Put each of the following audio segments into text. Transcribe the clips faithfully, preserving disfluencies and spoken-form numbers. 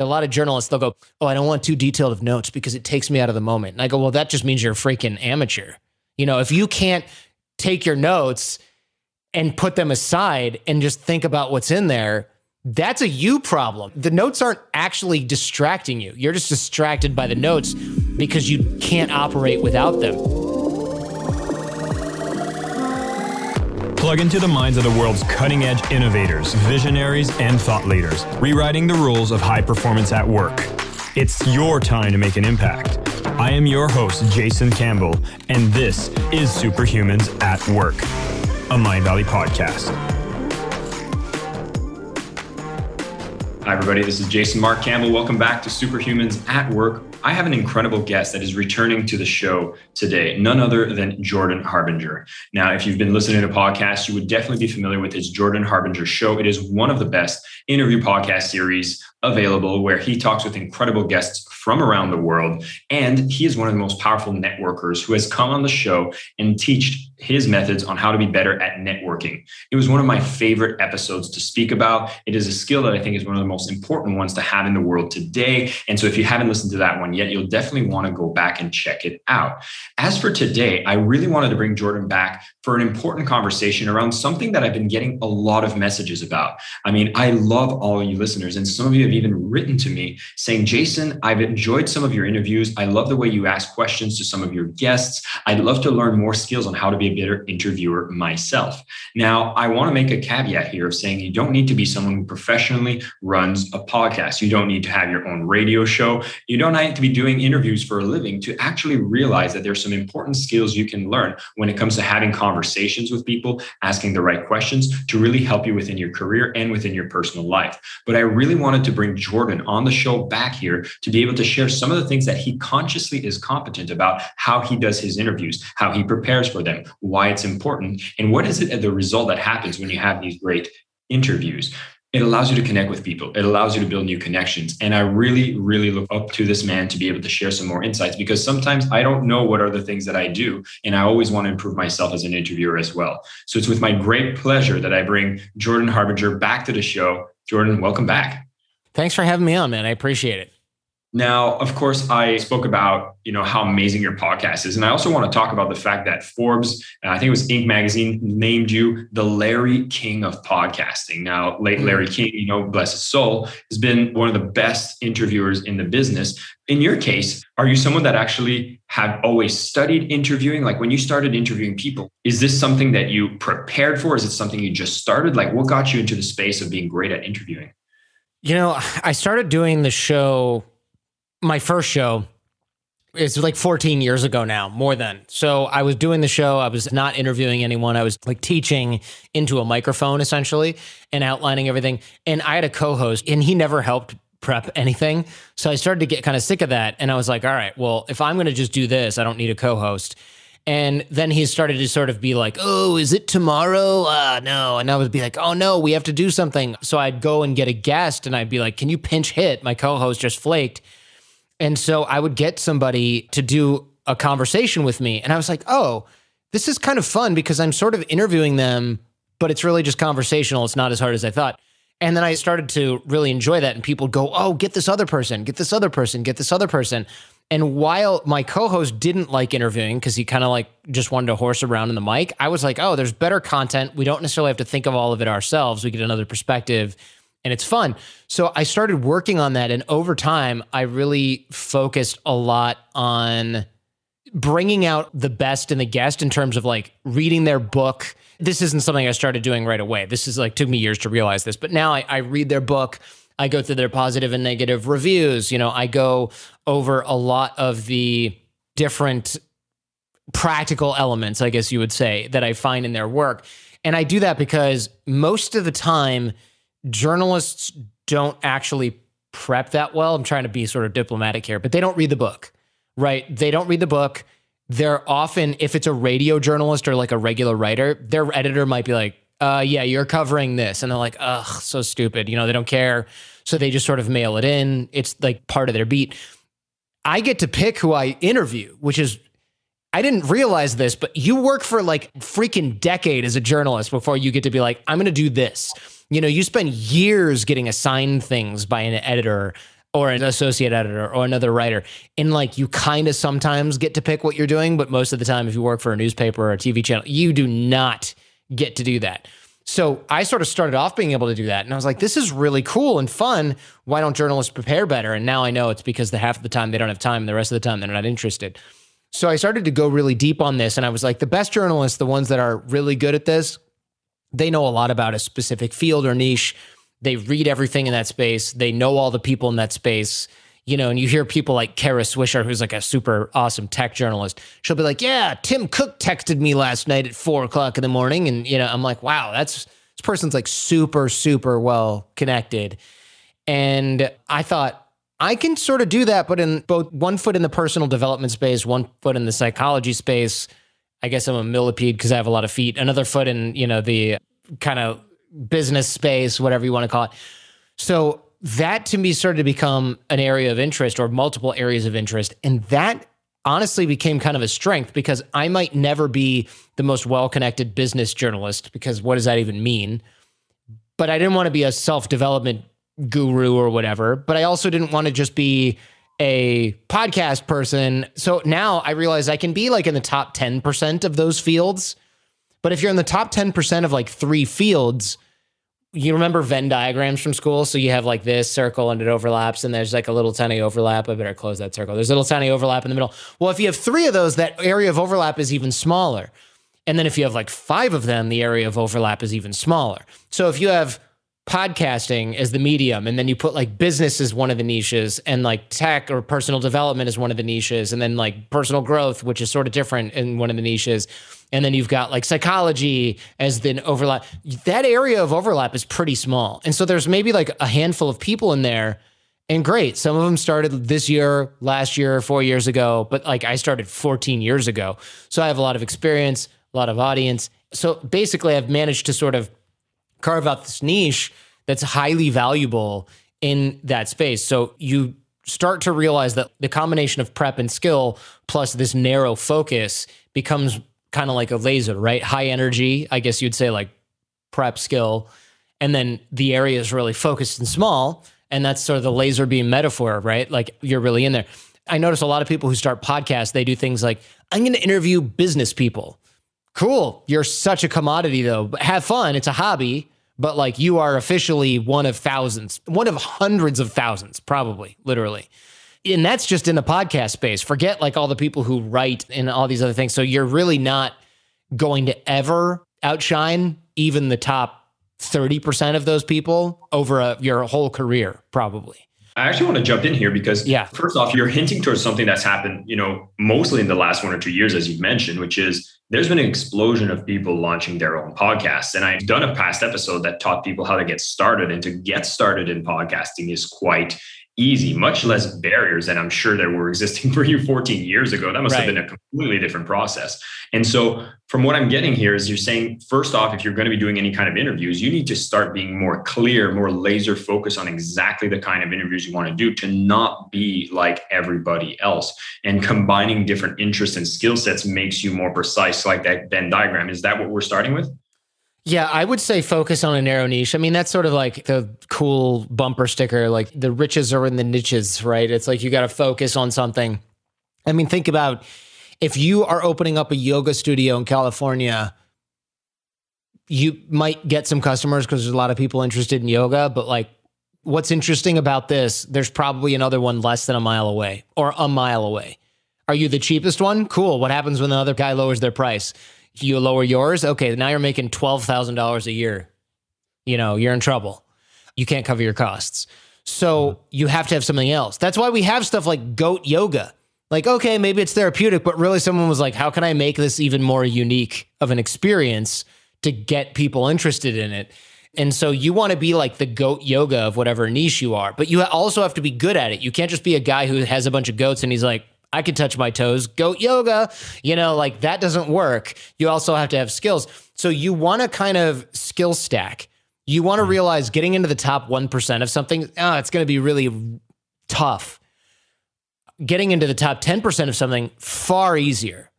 A lot of journalists, they'll go, oh, I don't want too detailed of notes because it takes me out of the moment. And I go, well, that just means you're a freaking amateur. You know, if you can't take your notes and put them aside and just think about what's in there, that's a you problem. The notes aren't actually distracting you. You're just distracted by the notes because you can't operate without them. Plug into the minds of the world's cutting-edge innovators, visionaries, and thought leaders, rewriting the rules of high performance at work. It's your time to make an impact. I am your host, Jason Campbell, and this is Superhumans at Work, a Mindvalley podcast. Hi, everybody. This is Jason Mark Campbell. Welcome back to Superhumans at Work. I have an incredible guest that is returning to the show today, none other than Jordan Harbinger. Now, if you've been listening to podcasts, you would definitely be familiar with his Jordan Harbinger show. It is one of the best interview podcast series available where he talks with incredible guests from around the world. And he is one of the most powerful networkers who has come on the show and teached his methods on how to be better at networking. It was one of my favorite episodes to speak about. It is a skill that I think is one of the most important ones to have in the world today. And so if you haven't listened to that one yet, you'll definitely want to go back and check it out. As for today, I really wanted to bring Jordan back for an important conversation around something that I've been getting a lot of messages about. I mean, I love all you listeners, and some of you have even written to me saying, Jason, I've enjoyed some of your interviews. I love the way you ask questions to some of your guests. I'd love to learn more skills on how to be a better interviewer myself. Now, I want to make a caveat here of saying you don't need to be someone who professionally runs a podcast. You don't need to have your own radio show. You don't need to be doing interviews for a living to actually realize that there's some important skills you can learn when it comes to having conversations with people, asking the right questions to really help you within your career and within your personal life. But I really wanted to bring Jordan on the show back here to be able to share some of the things that he consciously is competent about, how he does his interviews, how he prepares for them, why it's important, and what is it the result that happens when you have these great interviews. It allows you to connect with people. It allows you to build new connections. And I really, really look up to this man to be able to share some more insights, because sometimes I don't know what are the things that I do. And I always want to improve myself as an interviewer as well. So it's with my great pleasure that I bring Jordan Harbinger back to the show. Jordan, welcome back. Thanks for having me on, man. I appreciate it. Now, of course, I spoke about, you know, how amazing your podcast is. And I also want to talk about the fact that Forbes, uh, I think it was Inc magazine, named you the Larry King of podcasting. Now, late Larry King, you know, bless his soul, has been one of the best interviewers in the business. In your case, are you someone that actually have always studied interviewing? Like when you started interviewing people, is this something that you prepared for? Is it something you just started? Like what got you into the space of being great at interviewing? You know, I started doing the show... My first show is like fourteen years ago now, more than. So I was doing the show. I was not interviewing anyone. I was like teaching into a microphone essentially and outlining everything. And I had a co-host and he never helped prep anything. So I started to get kind of sick of that. And I was like, all right, well, if I'm going to just do this, I don't need a co-host. And then he started to sort of be like, oh, is it tomorrow? Uh, no. And I would be like, oh, no, we have to do something. So I'd go and get a guest and I'd be like, can you pinch hit? My co-host just flaked. And so I would get somebody to do a conversation with me. And I was like, oh, this is kind of fun because I'm sort of interviewing them, but it's really just conversational. It's not as hard as I thought. And then I started to really enjoy that. And people would go, oh, get this other person, get this other person, get this other person. And while my co-host didn't like interviewing because he kind of like just wanted to horse around in the mic, I was like, oh, there's better content. We don't necessarily have to think of all of it ourselves. We get another perspective. And it's fun. So I started working on that. And over time, I really focused a lot on bringing out the best in the guest in terms of like reading their book. This isn't something I started doing right away. This is like, took me years to realize this. But now I, I read their book. I go through their positive and negative reviews. You know, I go over a lot of the different practical elements, I guess you would say, that I find in their work. And I do that because most of the time, journalists don't actually prep that well. I'm trying to be sort of diplomatic here, but they don't read the book, right? They don't read the book. They're often, if it's a radio journalist or like a regular writer, their editor might be like, uh, yeah, you're covering this. And they're like, ugh, so stupid. You know, they don't care. So they just sort of mail it in. It's like part of their beat. I get to pick who I interview, which is, I didn't realize this, but you work for like freaking decade as a journalist before you get to be like, I'm going to do this. You know, you spend years getting assigned things by an editor or an associate editor or another writer. And like, you kind of sometimes get to pick what you're doing, but most of the time, if you work for a newspaper or a T V channel, you do not get to do that. So I sort of started off being able to do that. And I was like, this is really cool and fun. Why don't journalists prepare better? And now I know it's because the half of the time they don't have time, the rest of the time they're not interested. So I started to go really deep on this. And I was like, the best journalists, the ones that are really good at this, they know a lot about a specific field or niche. They read everything in that space. They know all the people in that space. You know, and you hear people like Kara Swisher, who's like a super awesome tech journalist. She'll be like, yeah, Tim Cook texted me last night at four o'clock in the morning. And, you know, I'm like, wow, that's, this person's like super, super well connected. And I thought, I can sort of do that, but in both one foot in the personal development space, one foot in the psychology space. I guess I'm a millipede because I have a lot of feet. Another foot in, you know, the kind of business space, whatever you want to call it. So that to me started to become an area of interest, or multiple areas of interest. And that honestly became kind of a strength, because I might never be the most well-connected business journalist, because what does that even mean? But I didn't want to be a self-development guru or whatever, but I also didn't want to just be a podcast person. So now I realize I can be like in the top ten percent of those fields. But if you're in the top ten percent of like three fields, you remember Venn diagrams from school? So you have like this circle and it overlaps, and there's like a little tiny overlap. I better close that circle. There's a little tiny overlap in the middle. Well, if you have three of those, that area of overlap is even smaller. And then if you have like five of them, the area of overlap is even smaller. So if you have podcasting as the medium, and then you put like business as one of the niches, and like tech or personal development is one of the niches, and then like personal growth, which is sort of different, in one of the niches. And then you've got like psychology as the overlap. That area of overlap is pretty small. And so there's maybe like a handful of people in there, and great. Some of them started this year, last year, four years ago, but like I started fourteen years ago. So I have a lot of experience, a lot of audience. So basically I've managed to sort of carve out this niche that's highly valuable in that space. So you start to realize that the combination of prep and skill plus this narrow focus becomes kind of like a laser, right? High energy, I guess you'd say, like prep, skill, and then the area is really focused and small. And that's sort of the laser beam metaphor, right? Like you're really in there. I notice a lot of people who start podcasts, they do things like, I'm going to interview business people. Cool. You're such a commodity though. Have fun. It's a hobby, but like you are officially one of thousands, one of hundreds of thousands, probably, literally. And that's just in the podcast space. Forget like all the people who write and all these other things. So you're really not going to ever outshine even the top thirty percent of those people over a, your whole career, probably. I actually want to jump in here because yeah. First off, you're hinting towards something that's happened, you know, mostly in the last one or two years, as you've mentioned, which is there's been an explosion of people launching their own podcasts. And I've done a past episode that taught people how to get started, and to get started in podcasting is quite easy, much less barriers than I'm sure there were existing for you fourteen years ago. That must right. have been a completely different process. And so from what I'm getting here is you're saying, first off, if you're going to be doing any kind of interviews, you need to start being more clear, more laser focused on exactly the kind of interviews you want to do, to not be like everybody else. And combining different interests and skill sets makes you more precise, like that Venn diagram. Is that what we're starting with? Yeah, I would say focus on a narrow niche. I mean, that's sort of like the cool bumper sticker, like the riches are in the niches, right? It's like you got to focus on something. I mean, think about if you are opening up a yoga studio in California, you might get some customers because there's a lot of people interested in yoga, but like what's interesting about this, there's probably another one less than a mile away or a mile away. Are you the cheapest one? Cool. What happens when the other guy lowers their price? You lower yours. Okay. Now you're making twelve thousand dollars a year. You know, you're in trouble. You can't cover your costs. So you have to have something else. That's why we have stuff like goat yoga. Like, okay, maybe it's therapeutic, but really someone was like, how can I make this even more unique of an experience to get people interested in it? And so you want to be like the goat yoga of whatever niche you are, but you also have to be good at it. You can't just be a guy who has a bunch of goats and he's like, I can touch my toes, goat yoga, you know, like that doesn't work. You also have to have skills. So you want to kind of skill stack. You want to realize getting into the top one percent of something, oh, it's going to be really tough. Getting into the top ten percent of something, far easier.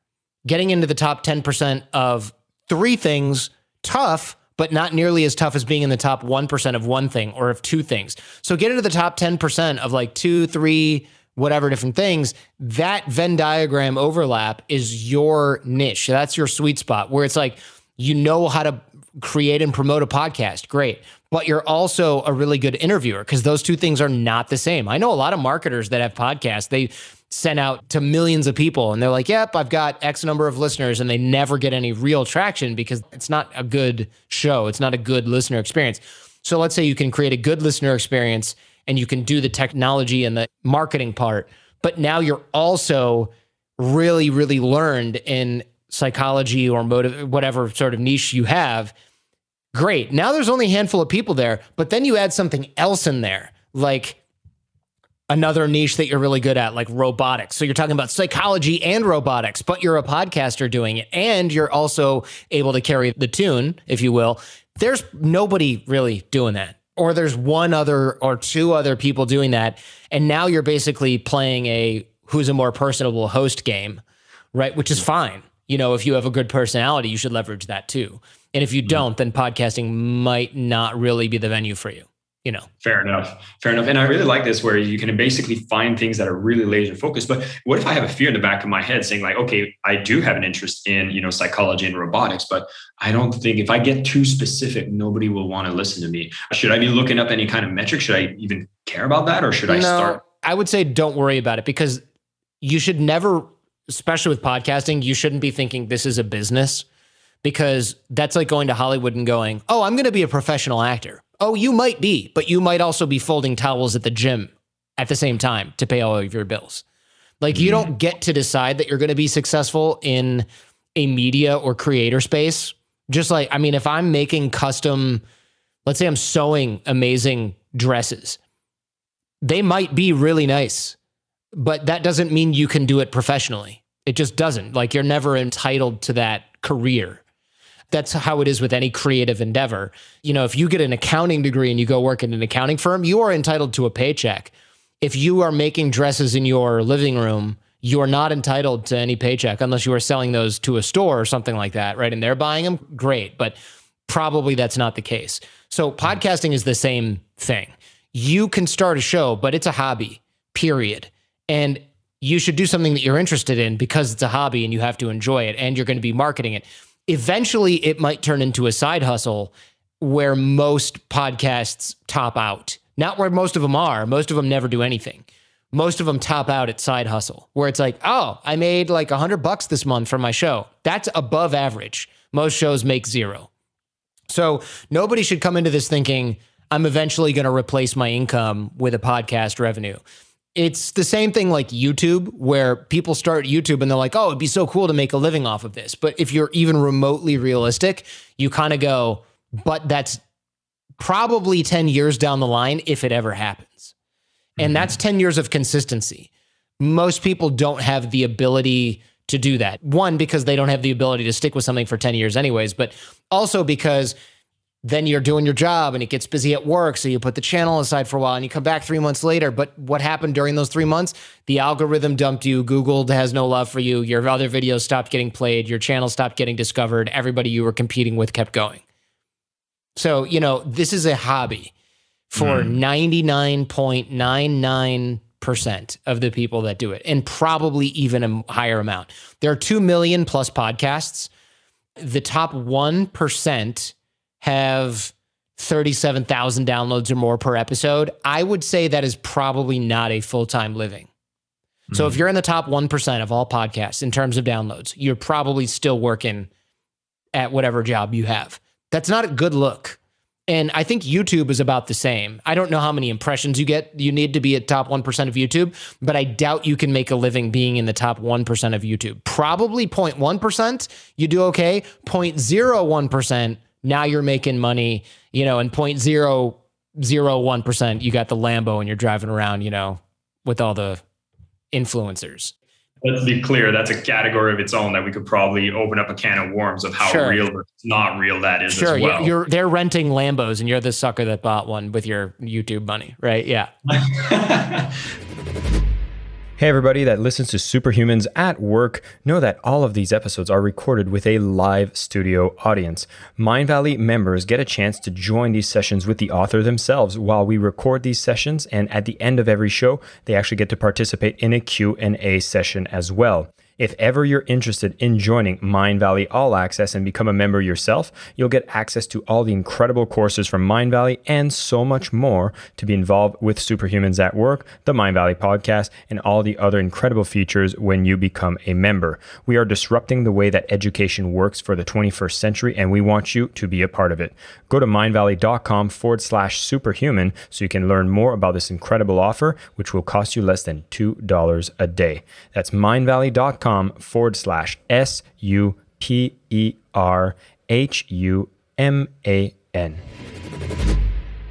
Getting into the top ten percent of three things, tough, but not nearly as tough as being in the top one percent of one thing or of two things. So get into the top ten percent of like two, three, whatever different things. That Venn diagram overlap is your niche. That's your sweet spot where it's like, you know how to create and promote a podcast. Great. But you're also a really good interviewer because those two things are not the same. I know a lot of marketers that have podcasts. They sent out to millions of people and they're like, yep, I've got X number of listeners, and they never get any real traction because it's not a good show. It's not a good listener experience. So let's say you can create a good listener experience and you can do the technology and the marketing part, but now you're also really, really learned in psychology or motive, whatever sort of niche you have. Great. Now there's only a handful of people there, but then you add something else in there, like another niche that you're really good at, like robotics. So you're talking about psychology and robotics, but you're a podcaster doing it. And you're also able to carry the tune, if you will. There's nobody really doing that. Or there's one other or two other people doing that. And now you're basically playing a who's a more personable host game, right? Which is fine. You know, if you have a good personality, you should leverage that too. And if you don't, then podcasting might not really be the venue for you, you know? Fair enough. Fair enough. And I really like this where you can basically find things that are really laser focused. But what if I have a fear in the back of my head saying like, okay, I do have an interest in, you know, psychology and robotics, but I don't think if I get too specific, nobody will want to listen to me. Should I be looking up any kind of metric? Should I even care about that? Or should I no, start? I would say don't worry about it, because you should never, especially with podcasting, you shouldn't be thinking this is a business, because that's like going to Hollywood and going, oh, I'm going to be a professional actor. Oh, you might be, but you might also be folding towels at the gym at the same time to pay all of your bills. Like you don't get to decide that you're going to be successful in a media or creator space. Just like, I mean, if I'm making custom, let's say I'm sewing amazing dresses, they might be really nice, but that doesn't mean you can do it professionally. It just doesn't. Like you're never entitled to that career. That's how it is with any creative endeavor. You know, if you get an accounting degree and you go work in an accounting firm, you are entitled to a paycheck. If you are making dresses in your living room, you are not entitled to any paycheck unless you are selling those to a store or something like that, right? And they're buying them, great, but probably that's not the case. So podcasting is the same thing. You can start a show, but it's a hobby, period. And you should do something that you're interested in because it's a hobby and you have to enjoy it and you're going to be marketing it. Eventually, it might turn into a side hustle where most podcasts top out. Not where most of them are. Most of them never do anything. Most of them top out at side hustle, where it's like, oh, I made like a hundred bucks this month from my show. That's above average. Most shows make zero. So nobody should come into this thinking, I'm eventually going to replace my income with a podcast revenue. It's the same thing like YouTube, where people start YouTube and they're like, oh, it'd be so cool to make a living off of this. But if you're even remotely realistic, you kind of go, but that's probably ten years down the line if it ever happens. Mm-hmm. And that's ten years of consistency. Most people don't have the ability to do that. One, because they don't have the ability to stick with something for ten years anyways, but also because then you're doing your job and it gets busy at work. So you put the channel aside for a while and you come back three months later. But what happened during those three months? The algorithm dumped you. Google has no love for you. Your other videos stopped getting played. Your channel stopped getting discovered. Everybody you were competing with kept going. So, you know, this is a hobby for mm. ninety-nine point nine nine percent of the people that do it, and probably even a higher amount. There are two million plus podcasts. The top one percent have thirty-seven thousand downloads or more per episode. I would say that is probably not a full-time living. Mm-hmm. So if you're in the top one percent of all podcasts in terms of downloads, you're probably still working at whatever job you have. That's not a good look. And I think YouTube is about the same. I don't know how many impressions you get. You need to be at top one percent of YouTube, but I doubt you can make a living being in the top one percent of YouTube. Probably zero point one percent, you do okay. zero point zero one percent, now you're making money, you know, and zero point zero zero one percent, you got the Lambo and you're driving around, you know, with all the influencers. Let's be clear, that's a category of its own that we could probably open up a can of worms of how sure. real or not real that is sure, as well. You're, they're renting Lambos and you're the sucker that bought one with your YouTube money, right? Yeah. Hey everybody that listens to Superhumans at Work, know that all of these episodes are recorded with a live studio audience. Mindvalley members get a chance to join these sessions with the author themselves while we record these sessions, and at the end of every show, they actually get to participate in a Q and A session as well. If ever you're interested in joining Mindvalley All Access and become a member yourself, you'll get access to all the incredible courses from Mindvalley and so much more to be involved with Superhumans at Work, the Mindvalley podcast, and all the other incredible features when you become a member. We are disrupting the way that education works for the twenty-first century, and we want you to be a part of it. Go to mindvalley.com forward slash superhuman so you can learn more about this incredible offer, which will cost you less than two dollars a day. That's mindvalley dot com forward slash S U P E R H U M A N.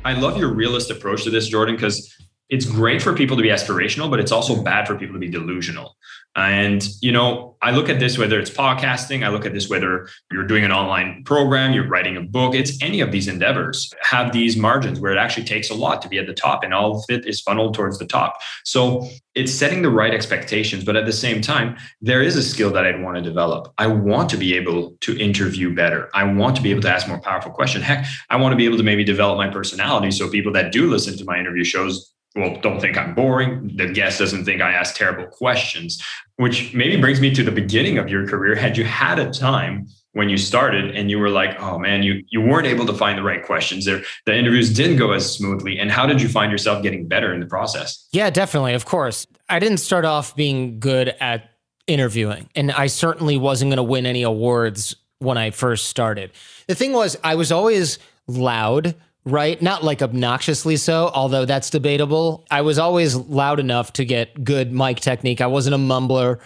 I love your realist approach to this, Jordan, because it's great for people to be aspirational, but it's also bad for people to be delusional. And, you know, I look at this, whether it's podcasting, I look at this, whether you're doing an online program, you're writing a book, it's any of these endeavors have these margins where it actually takes a lot to be at the top, and all of it is funneled towards the top. So it's setting the right expectations. But at the same time, there is a skill that I'd want to develop. I want to be able to interview better. I want to be able to ask more powerful questions. Heck, I want to be able to maybe develop my personality so people that do listen to my interview shows, well, don't think I'm boring. The guest doesn't think I ask terrible questions, which maybe brings me to the beginning of your career. Had you had a time when you started and you were like, oh man, you, you weren't able to find the right questions there, the interviews didn't go as smoothly, and how did you find yourself getting better in the process? Yeah, definitely. Of course. I didn't start off being good at interviewing, and I certainly wasn't going to win any awards when I first started. The thing was, I was always loud, right? Not like obnoxiously so, although that's debatable. I was always loud enough to get good mic technique. I wasn't a mumbler.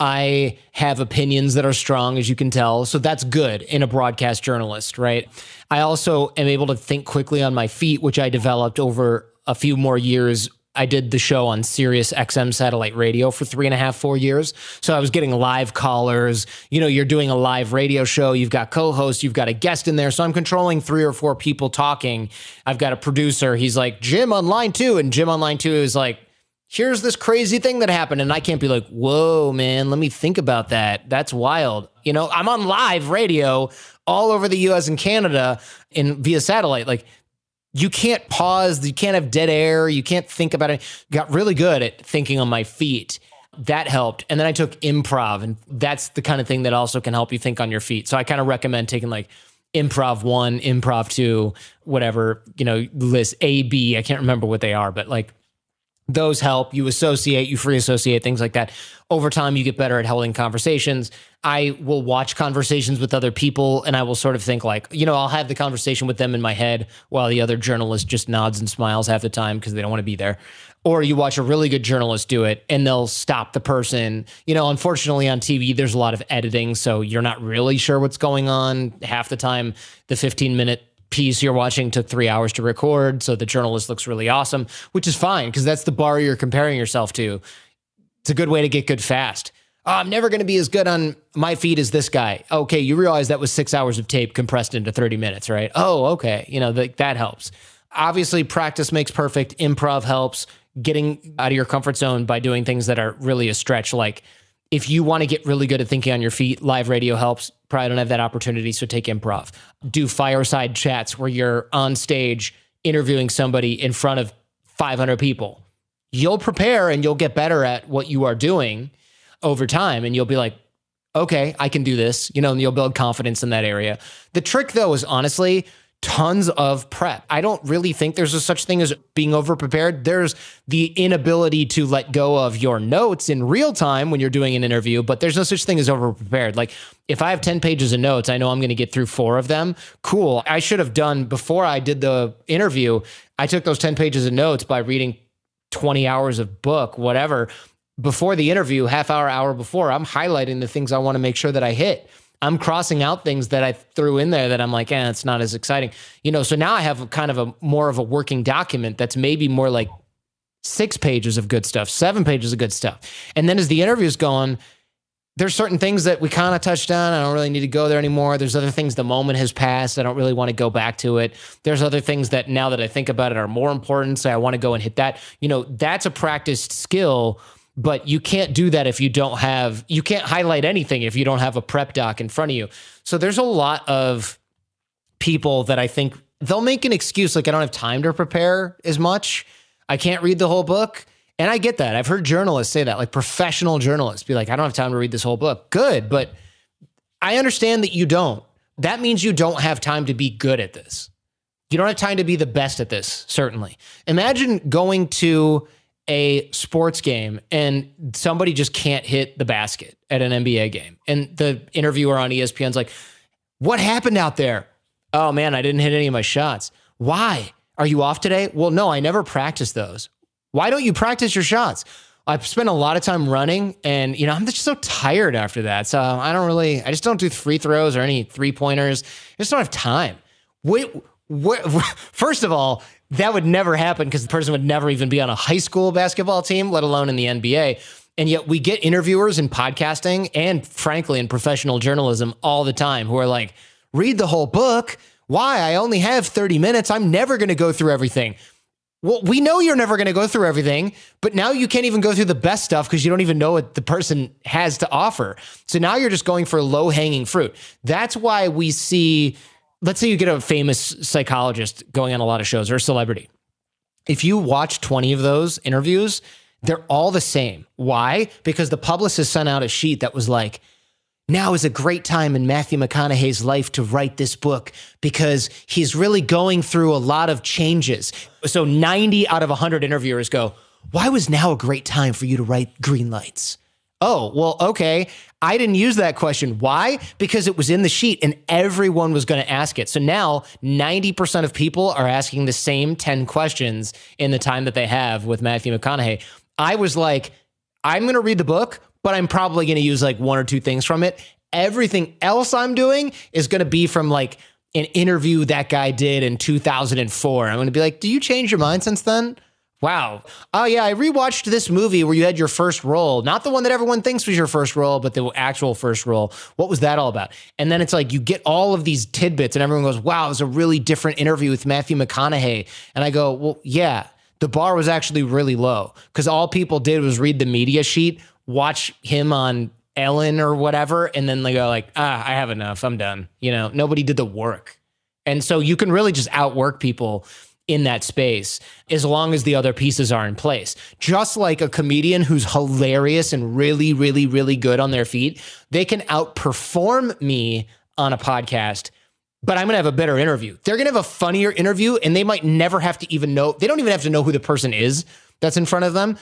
I have opinions that are strong, as you can tell. So that's good in a broadcast journalist, right? I also am able to think quickly on my feet, which I developed over a few more years. I did the show on Sirius X M satellite radio for three and a half, four years. So I was getting live callers. You know, you're doing a live radio show. You've got co-hosts. You've got a guest in there. So I'm controlling three or four people talking. I've got a producer. He's like, Jim on line two. And Jim on line two is like, here's this crazy thing that happened. And I can't be like, whoa, man, let me think about that. That's wild. You know, I'm on live radio all over the U S and Canada in via satellite. Like, you can't pause. You can't have dead air. You can't think about it. Got really good at thinking on my feet. That helped. And then I took improv, and that's the kind of thing that also can help you think on your feet. So I kind of recommend taking like improv one, improv two, whatever, you know, list A, B. I can't remember what they are, but like those help. You associate, you free associate, things like that. Over time, you get better at holding conversations. I will watch conversations with other people, and I will sort of think like, you know, I'll have the conversation with them in my head while the other journalist just nods and smiles half the time because they don't want to be there. Or you watch a really good journalist do it, and they'll stop the person. You know, unfortunately on T V, there's a lot of editing, so you're not really sure what's going on. Half the time, the fifteen minute piece you're watching took three hours to record. So the journalist looks really awesome, which is fine because that's the bar you're comparing yourself to. It's a good way to get good fast. Oh, I'm never going to be as good on my feet as this guy. Okay. You realize that was six hours of tape compressed into thirty minutes, right? Oh, okay. You know, th- that helps. Obviously practice makes perfect. Improv helps. Getting out of your comfort zone by doing things that are really a stretch. Like if you want to get really good at thinking on your feet, live radio helps. Probably don't have that opportunity, so take improv. Do fireside chats where you're on stage interviewing somebody in front of five hundred people. You'll prepare and you'll get better at what you are doing over time, and you'll be like, okay, I can do this, you know, and you'll build confidence in that area. The trick, though, is honestly tons of prep. I don't really think there's a such thing as being overprepared. There's the inability to let go of your notes in real time when you're doing an interview, but there's no such thing as overprepared. Like if I have ten pages of notes, I know I'm going to get through four of them. Cool. I should have done before I did the interview. I took those ten pages of notes by reading twenty hours of book, whatever. Before the interview, half hour, hour before, I'm highlighting the things I want to make sure that I hit. I'm crossing out things that I threw in there that I'm like, eh, it's not as exciting. You know, so now I have kind of a more of a working document that's maybe more like six pages of good stuff, seven pages of good stuff. And then as the interview's going, there's certain things that we kind of touched on. I don't really need to go there anymore. There's other things the moment has passed. I don't really want to go back to it. There's other things that now that I think about it are more important. So I want to go and hit that. You know, that's a practiced skill But you can't do that if you don't have, you can't highlight anything if you don't have a prep doc in front of you. So there's a lot of people that I think they'll make an excuse, like, I don't have time to prepare as much. I can't read the whole book. And I get that. I've heard journalists say that, like professional journalists be like, I don't have time to read this whole book. Good. But I understand that you don't. That means you don't have time to be good at this. You don't have time to be the best at this, certainly. Imagine going to a sports game and somebody just can't hit the basket at an N B A game. And the interviewer on E S P N's like, what happened out there? Oh man, I didn't hit any of my shots. Why? Are you off today? Well, no, I never practice those. Why don't you practice your shots? I've spent a lot of time running and, you know, I'm just so tired after that. So I don't really, I just don't do free throws or any three pointers. I just don't have time. Wait, wait, first of all, that would never happen because the person would never even be on a high school basketball team, let alone in the N B A. And yet we get interviewers in podcasting and frankly in professional journalism all the time who are like, read the whole book. Why? I only have thirty minutes. I'm never going to go through everything. Well, we know you're never going to go through everything, but now you can't even go through the best stuff because you don't even know what the person has to offer. So now you're just going for low-hanging fruit. That's why we see, let's say you get a famous psychologist going on a lot of shows or a celebrity. If you watch twenty of those interviews, they're all the same. Why? Because the publicist sent out a sheet that was like, now is a great time in Matthew McConaughey's life to write this book because he's really going through a lot of changes. So ninety out of one hundred interviewers go, why was now a great time for you to write Green Lights? Oh, well, okay. I didn't use that question. Why? Because it was in the sheet and everyone was going to ask it. So now ninety percent of people are asking the same ten questions in the time that they have with Matthew McConaughey. I was like, I'm going to read the book, but I'm probably going to use like one or two things from it. Everything else I'm doing is going to be from like an interview that guy did in two thousand four. I'm going to be like, do you change your mind since then? Wow. Oh yeah. I rewatched this movie where you had your first role, not the one that everyone thinks was your first role, but the actual first role. What was that all about? And then it's like, you get all of these tidbits and everyone goes, wow, it was a really different interview with Matthew McConaughey. And I go, well, yeah, the bar was actually really low because all people did was read the media sheet, watch him on Ellen or whatever. And then they go like, ah, I have enough. I'm done. You know, nobody did the work. And so you can really just outwork people in that space as long as the other pieces are in place. Just like a comedian who's hilarious and really, really, really good on their feet, they can outperform me on a podcast, but I'm going to have a better interview. They're going to have a funnier interview and they might never have to even know. They don't even have to know who the person is that's in front of them.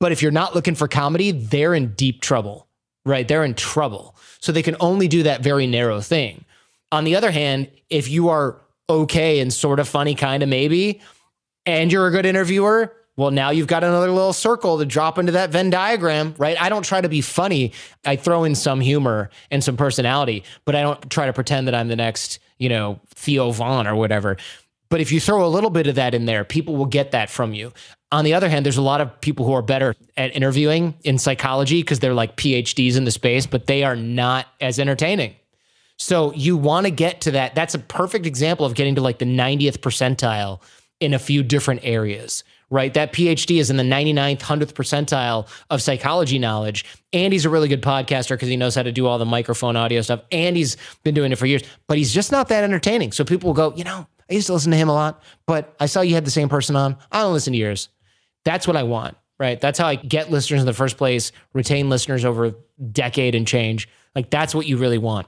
But if you're not looking for comedy, they're in deep trouble, right? They're in trouble. So they can only do that very narrow thing. On the other hand, if you are okay and sort of funny, kind of maybe, and you're a good interviewer, well, now you've got another little circle to drop into that Venn diagram, right? I don't try to be funny. I throw in some humor and some personality, but I don't try to pretend that I'm the next, you know, Theo Von or whatever. But if you throw a little bit of that in there, people will get that from you. On the other hand, there's a lot of people who are better at interviewing in psychology because they're like P H Ds in the space, but they are not as entertaining. So you want to get to that. That's a perfect example of getting to like the ninetieth percentile in a few different areas, right? That P H D is in the ninety-ninth, one hundredth percentile of psychology knowledge. And he's a really good podcaster because he knows how to do all the microphone audio stuff. And he's been doing it for years, but he's just not that entertaining. So people will go, you know, I used to listen to him a lot, but I saw you had the same person on. I don't listen to yours. That's what I want, right? That's how I get listeners in the first place, retain listeners over a decade and change. Like that's what you really want.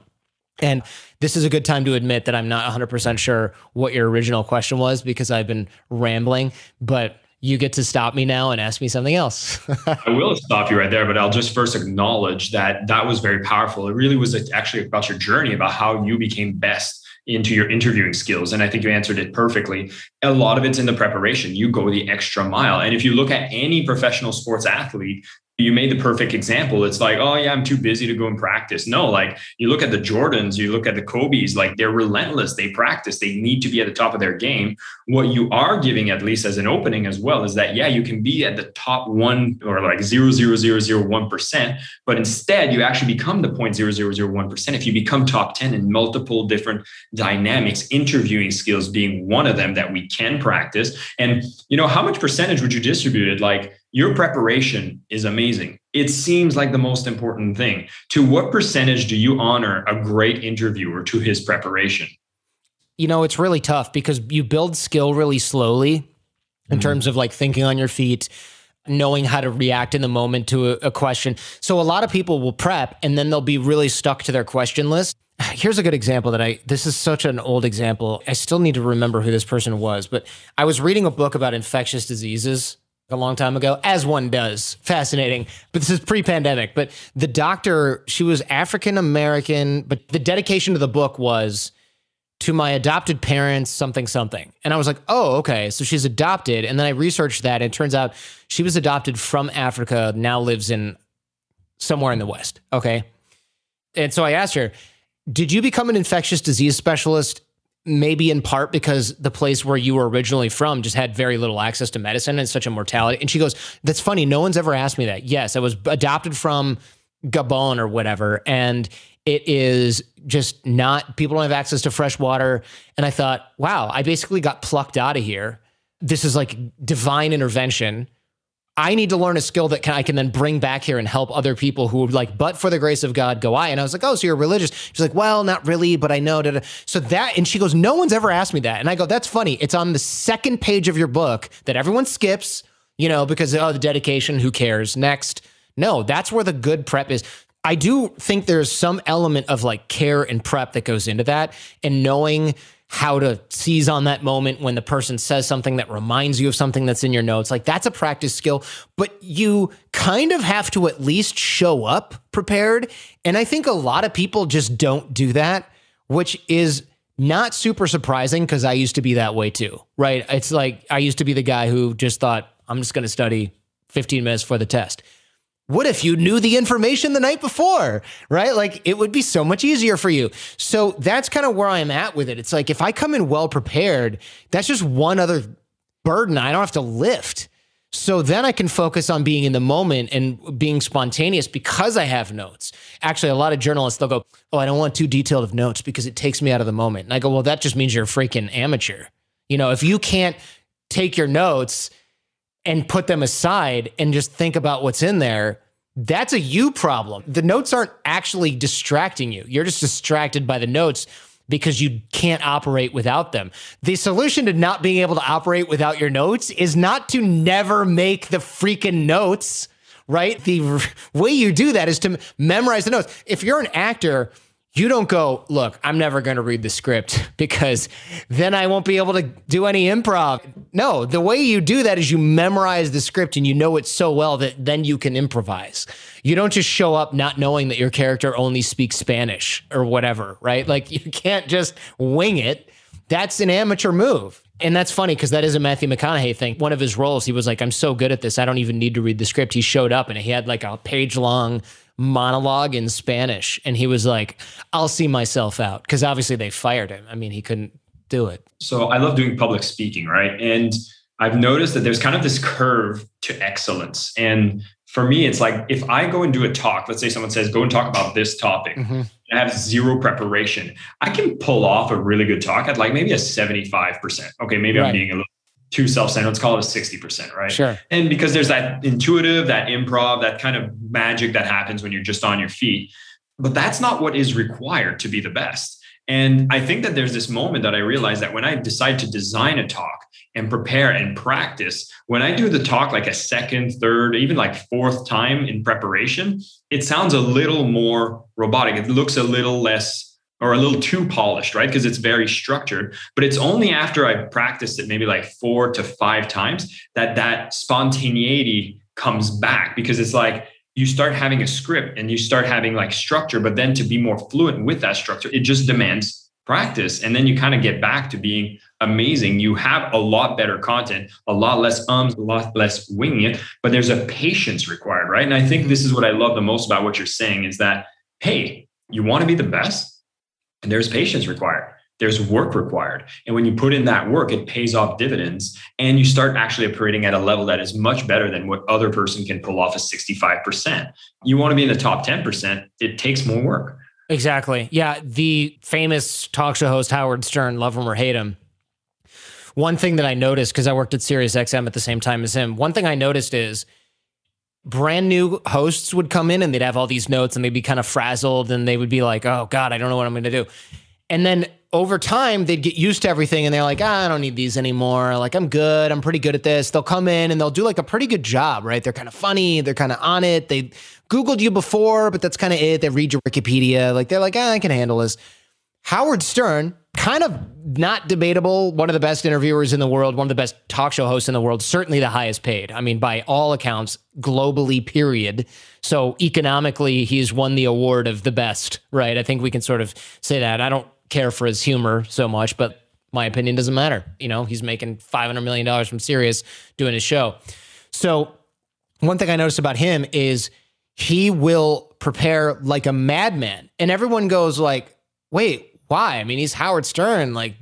And this is a good time to admit that I'm not one hundred percent sure what your original question was because I've been rambling, but you get to stop me now and ask me something else. I will stop you right there, but I'll just first acknowledge that that was very powerful. It really was actually about your journey, about how you became best into your interviewing skills. And I think you answered it perfectly. A lot of it's in the preparation. You go the extra mile. And if you look at any professional sports athlete, you made the perfect example. It's like, oh yeah, I'm too busy to go and practice. No, like you look at the Jordans, you look at the Kobes, like they're relentless. They practice, they need to be at the top of their game. What you are giving, at least as an opening as well, is that, yeah, you can be at the top one or like zero point zero zero zero one percent, but instead you actually become the zero point zero zero zero one percent if you become top ten in multiple different dynamics, interviewing skills being one of them that we can practice. And you know, how much percentage would you distribute it? Like, Your preparation is amazing. It seems like the most important thing. To what percentage do you honor a great interviewer to his preparation? You know, it's really tough because you build skill really slowly in mm-hmm. terms of like thinking on your feet, knowing how to react in the moment to a, a question. So a lot of people will prep and then they'll be really stuck to their question list. Here's a good example that I, this is such an old example. I still need to remember who this person was, but I was reading a book about infectious diseases a long time ago, as one does. Fascinating. But this is pre-pandemic. But the doctor, she was African-American, but the dedication to the book was to my adopted parents, something, something. And I was like, oh, okay. So she's adopted. And then I researched that. And it turns out she was adopted from Africa, now lives in somewhere in the West. Okay. And so I asked her, did you become an infectious disease specialist? Maybe in part because the place where you were originally from just had very little access to medicine and such a mortality. And she goes, that's funny. No one's ever asked me that. Yes, I was adopted from Gabon or whatever. And it is just not, people don't have access to fresh water. And I thought, wow, I basically got plucked out of here. This is like divine intervention. I need to learn a skill that can, I can then bring back here and help other people who would like, but for the grace of God, go I. And I was like, oh, so you're religious. She's like, well, not really, but I know. Da, da. So that, and she goes, no one's ever asked me that. And I go, that's funny. It's on the second page of your book that everyone skips, you know, because, oh, the dedication, who cares? Next. No, that's where the good prep is. I do think there's some element of like care and prep that goes into that and knowing how to seize on that moment when the person says something that reminds you of something that's in your notes. Like that's a practice skill, but you kind of have to at least show up prepared. And I think a lot of people just don't do that, which is not super surprising because I used to be that way too, right? It's like, I used to be the guy who just thought, I'm just going to study fifteen minutes for the test. What if you knew the information the night before, right? Like it would be so much easier for you. So that's kind of where I'm at with it. It's like, if I come in well prepared, that's just one other burden I don't have to lift. So then I can focus on being in the moment and being spontaneous because I have notes. Actually, a lot of journalists, they'll go, oh, I don't want too detailed of notes because it takes me out of the moment. And I go, well, that just means you're a freaking amateur. You know, if you can't take your notes and put them aside and just think about what's in there, that's a you problem. The notes aren't actually distracting you. You're just distracted by the notes because you can't operate without them. The solution to not being able to operate without your notes is not to never make the freaking notes, right? The r- way you do that is to memorize the notes. If you're an actor, you don't go, look, I'm never going to read the script because then I won't be able to do any improv. No, the way you do that is you memorize the script and you know it so well that then you can improvise. You don't just show up not knowing that your character only speaks Spanish or whatever, right? Like you can't just wing it. That's an amateur move. And that's funny because that is a Matthew McConaughey thing. One of his roles, he was like, I'm so good at this. I don't even need to read the script. He showed up and he had like a page long monologue in Spanish. And he was like, I'll see myself out. Because obviously they fired him. I mean, he couldn't do it. So I love doing public speaking, right? And I've noticed that there's kind of this curve to excellence. And for me, it's like, if I go and do a talk, let's say someone says, go and talk about this topic. Mm-hmm. I have zero preparation. I can pull off a really good talk at like maybe a seventy-five percent. Okay, maybe right. I'm being a little too self-centered. Let's call it a sixty percent, right? Sure. And because there's that intuitive, that improv, that kind of magic that happens when you're just on your feet. But that's not what is required to be the best. And I think that there's this moment that I realized that when I decide to design a talk and prepare and practice, when I do the talk like a second, third, even like fourth time in preparation, it sounds a little more robotic. It looks a little less or a little too polished, right? Because it's very structured. But it's only after I practiced it maybe like four to five times that that spontaneity comes back, because it's like, you start having a script and you start having like structure, but then to be more fluent with that structure, it just demands practice. And then you kind of get back to being amazing. You have a lot better content, a lot less ums, a lot less winging it, but there's a patience required, right? And I think this is what I love the most about what you're saying is that, hey, you want to be the best? And there's patience required. There's work required. And when you put in that work, it pays off dividends and you start actually operating at a level that is much better than what other person can pull off at sixty-five percent. You want to be in the top ten percent, it takes more work. Exactly. Yeah. The famous talk show host, Howard Stern, love him or hate him. One thing that I noticed, because I worked at Sirius X M at the same time as him, one thing I noticed is brand new hosts would come in and they'd have all these notes and they'd be kind of frazzled and they would be like, oh God, I don't know what I'm going to do. And then over time they'd get used to everything and they're like, ah, I don't need these anymore. Like I'm good. I'm pretty good at this. They'll come in and they'll do like a pretty good job, right? They're kind of funny. They're kind of on it. They Googled you before, but that's kind of it. They read your Wikipedia. Like they're like, ah, I can handle this. Howard Stern, kind of not debatable, one of the best interviewers in the world, one of the best talk show hosts in the world, certainly the highest paid. I mean, by all accounts, globally, period. So economically, he's won the award of the best, right? I think we can sort of say that. I don't care for his humor so much, but my opinion doesn't matter. You know, he's making five hundred million dollars from Sirius doing his show. So one thing I noticed about him is he will prepare like a madman. And everyone goes like, wait, why? I mean, he's Howard Stern, like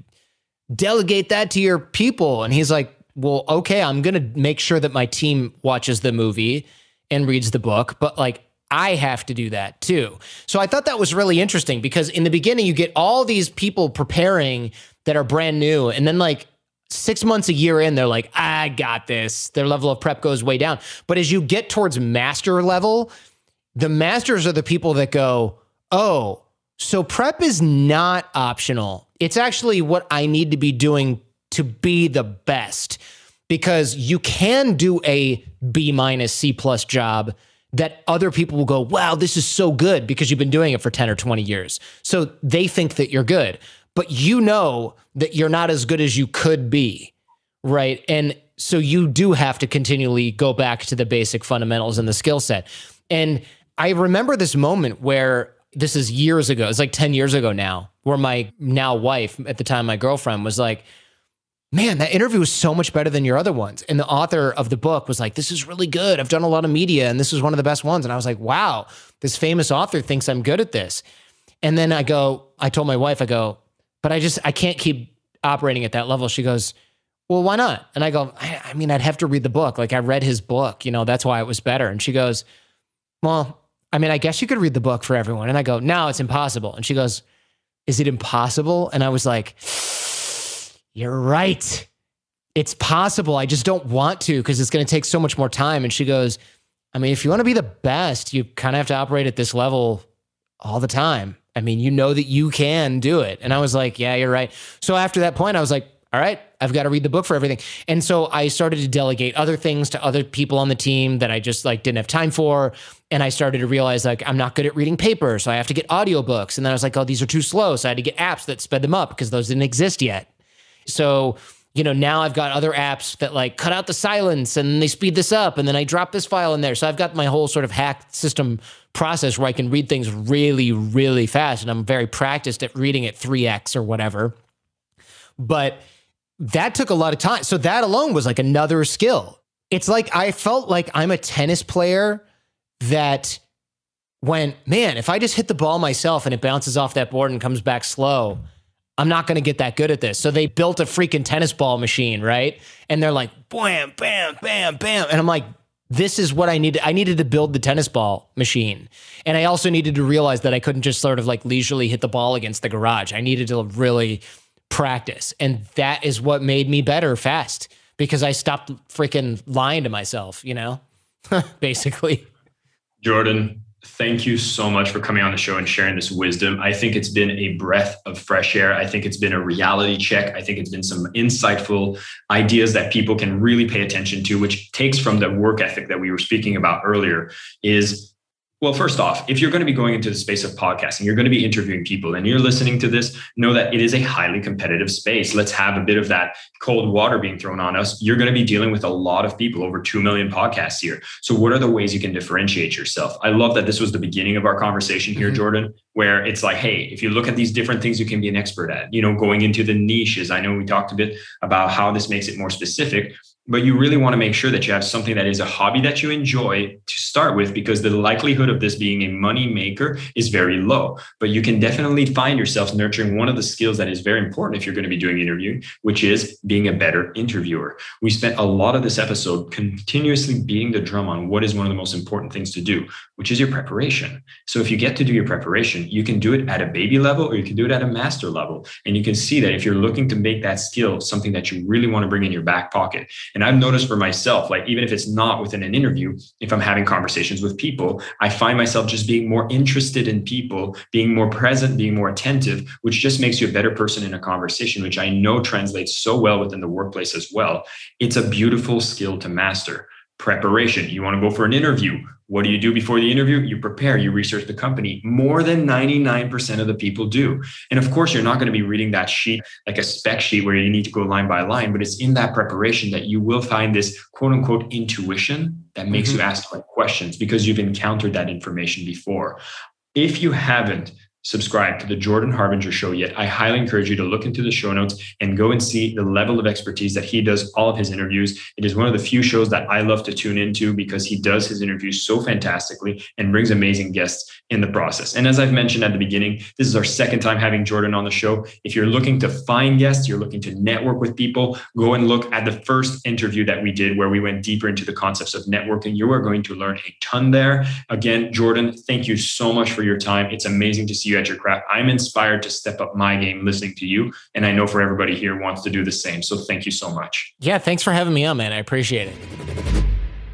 delegate that to your people. And he's like, well, okay, I'm going to make sure that my team watches the movie and reads the book, but like, I have to do that too. So I thought that was really interesting because in the beginning you get all these people preparing that are brand new. And then like six months, a year in, they're like, I got this. Their level of prep goes way down. But as you get towards master level, the masters are the people that go, oh, so prep is not optional. It's actually what I need to be doing to be the best, because you can do a B minus C plus job that other people will go, wow, this is so good because you've been doing it for ten or twenty years. So they think that you're good, but you know that you're not as good as you could be, right? And so you do have to continually go back to the basic fundamentals and the skill set. And I remember this moment where this is years ago. It's like ten years ago now, where my now wife, at the time my girlfriend, was like, man, that interview was so much better than your other ones. And the author of the book was like, this is really good. I've done a lot of media and this is one of the best ones. And I was like, wow, this famous author thinks I'm good at this. And then I go, I told my wife, I go, but I just, I can't keep operating at that level. She goes, well, why not? And I go, I, I mean, I'd have to read the book. Like I read his book, you know, that's why it was better. And she goes, well, I mean, I guess you could read the book for everyone. And I go, no, it's impossible. And she goes, is it impossible? And I was like, you're right. It's possible. I just don't want to, because it's going to take so much more time. And she goes, I mean, if you want to be the best, you kind of have to operate at this level all the time. I mean, you know that you can do it. And I was like, yeah, you're right. So after that point, I was like, all right, I've got to read the book for everything. And so I started to delegate other things to other people on the team that I just like didn't have time for. And I started to realize like, I'm not good at reading paper. So I have to get audiobooks. And then I was like, oh, these are too slow. So I had to get apps that sped them up because those didn't exist yet. So, you know, now I've got other apps that like cut out the silence and they speed this up. And then I drop this file in there. So I've got my whole sort of hack system process where I can read things really, really fast. And I'm very practiced at reading at three X or whatever. But that took a lot of time. So that alone was like another skill. It's like, I felt like I'm a tennis player that went, man, if I just hit the ball myself and it bounces off that board and comes back slow, I'm not going to get that good at this. So they built a freaking tennis ball machine, right? And they're like, bam, bam, bam, bam. And I'm like, this is what I needed. I needed to build the tennis ball machine. And I also needed to realize that I couldn't just sort of like leisurely hit the ball against the garage. I needed to really practice. And that is what made me better fast, because I stopped freaking lying to myself, you know, basically. Jordan, thank you so much for coming on the show and sharing this wisdom. I think it's been a breath of fresh air. I think it's been a reality check. I think it's been some insightful ideas that people can really pay attention to, which takes from the work ethic that we were speaking about earlier is, well, first off, if you're going to be going into the space of podcasting, you're going to be interviewing people and you're listening to this, know that it is a highly competitive space. Let's have a bit of that cold water being thrown on us. You're going to be dealing with a lot of people, over two million podcasts here. So what are the ways you can differentiate yourself? I love that this was the beginning of our conversation here, mm-hmm. Jordan, where it's like, hey, if you look at these different things you can be an expert at, you know, going into the niches. I know we talked a bit about how this makes it more specific, but you really want to make sure that you have something that is a hobby that you enjoy to start with, because the likelihood of this being a money maker is very low. But you can definitely find yourself nurturing one of the skills that is very important if you're going to be doing interviewing, which is being a better interviewer. We spent a lot of this episode continuously beating the drum on what is one of the most important things to do, which is your preparation. So if you get to do your preparation, you can do it at a baby level or you can do it at a master level. And you can see that if you're looking to make that skill something that you really want to bring in your back pocket. And I've noticed for myself, like, even if it's not within an interview, if I'm having conversations with people, I find myself just being more interested in people, being more present, being more attentive, which just makes you a better person in a conversation, which I know translates so well within the workplace as well. It's a beautiful skill to master. Preparation. You want to go for an interview. What do you do before the interview? You prepare, you research the company. More than ninety-nine percent of the people do. And of course, you're not going to be reading that sheet, like a spec sheet where you need to go line by line, but it's in that preparation that you will find this quote unquote intuition that makes mm-hmm. you ask like questions because you've encountered that information before. If you haven't subscribe to the Jordan Harbinger Show yet, I highly encourage you to look into the show notes and go and see the level of expertise that he does all of his interviews. It is one of the few shows that I love to tune into because he does his interviews so fantastically and brings amazing guests in the process. And as I've mentioned at the beginning, this is our second time having Jordan on the show. If you're looking to find guests, you're looking to network with people, go and look at the first interview that we did where we went deeper into the concepts of networking. You are going to learn a ton there. Again, Jordan, thank you so much for your time. It's amazing to see you at your craft. I'm inspired to step up my game listening to you. And I know for everybody here wants to do the same. So thank you so much. Yeah, thanks for having me on, man. I appreciate it.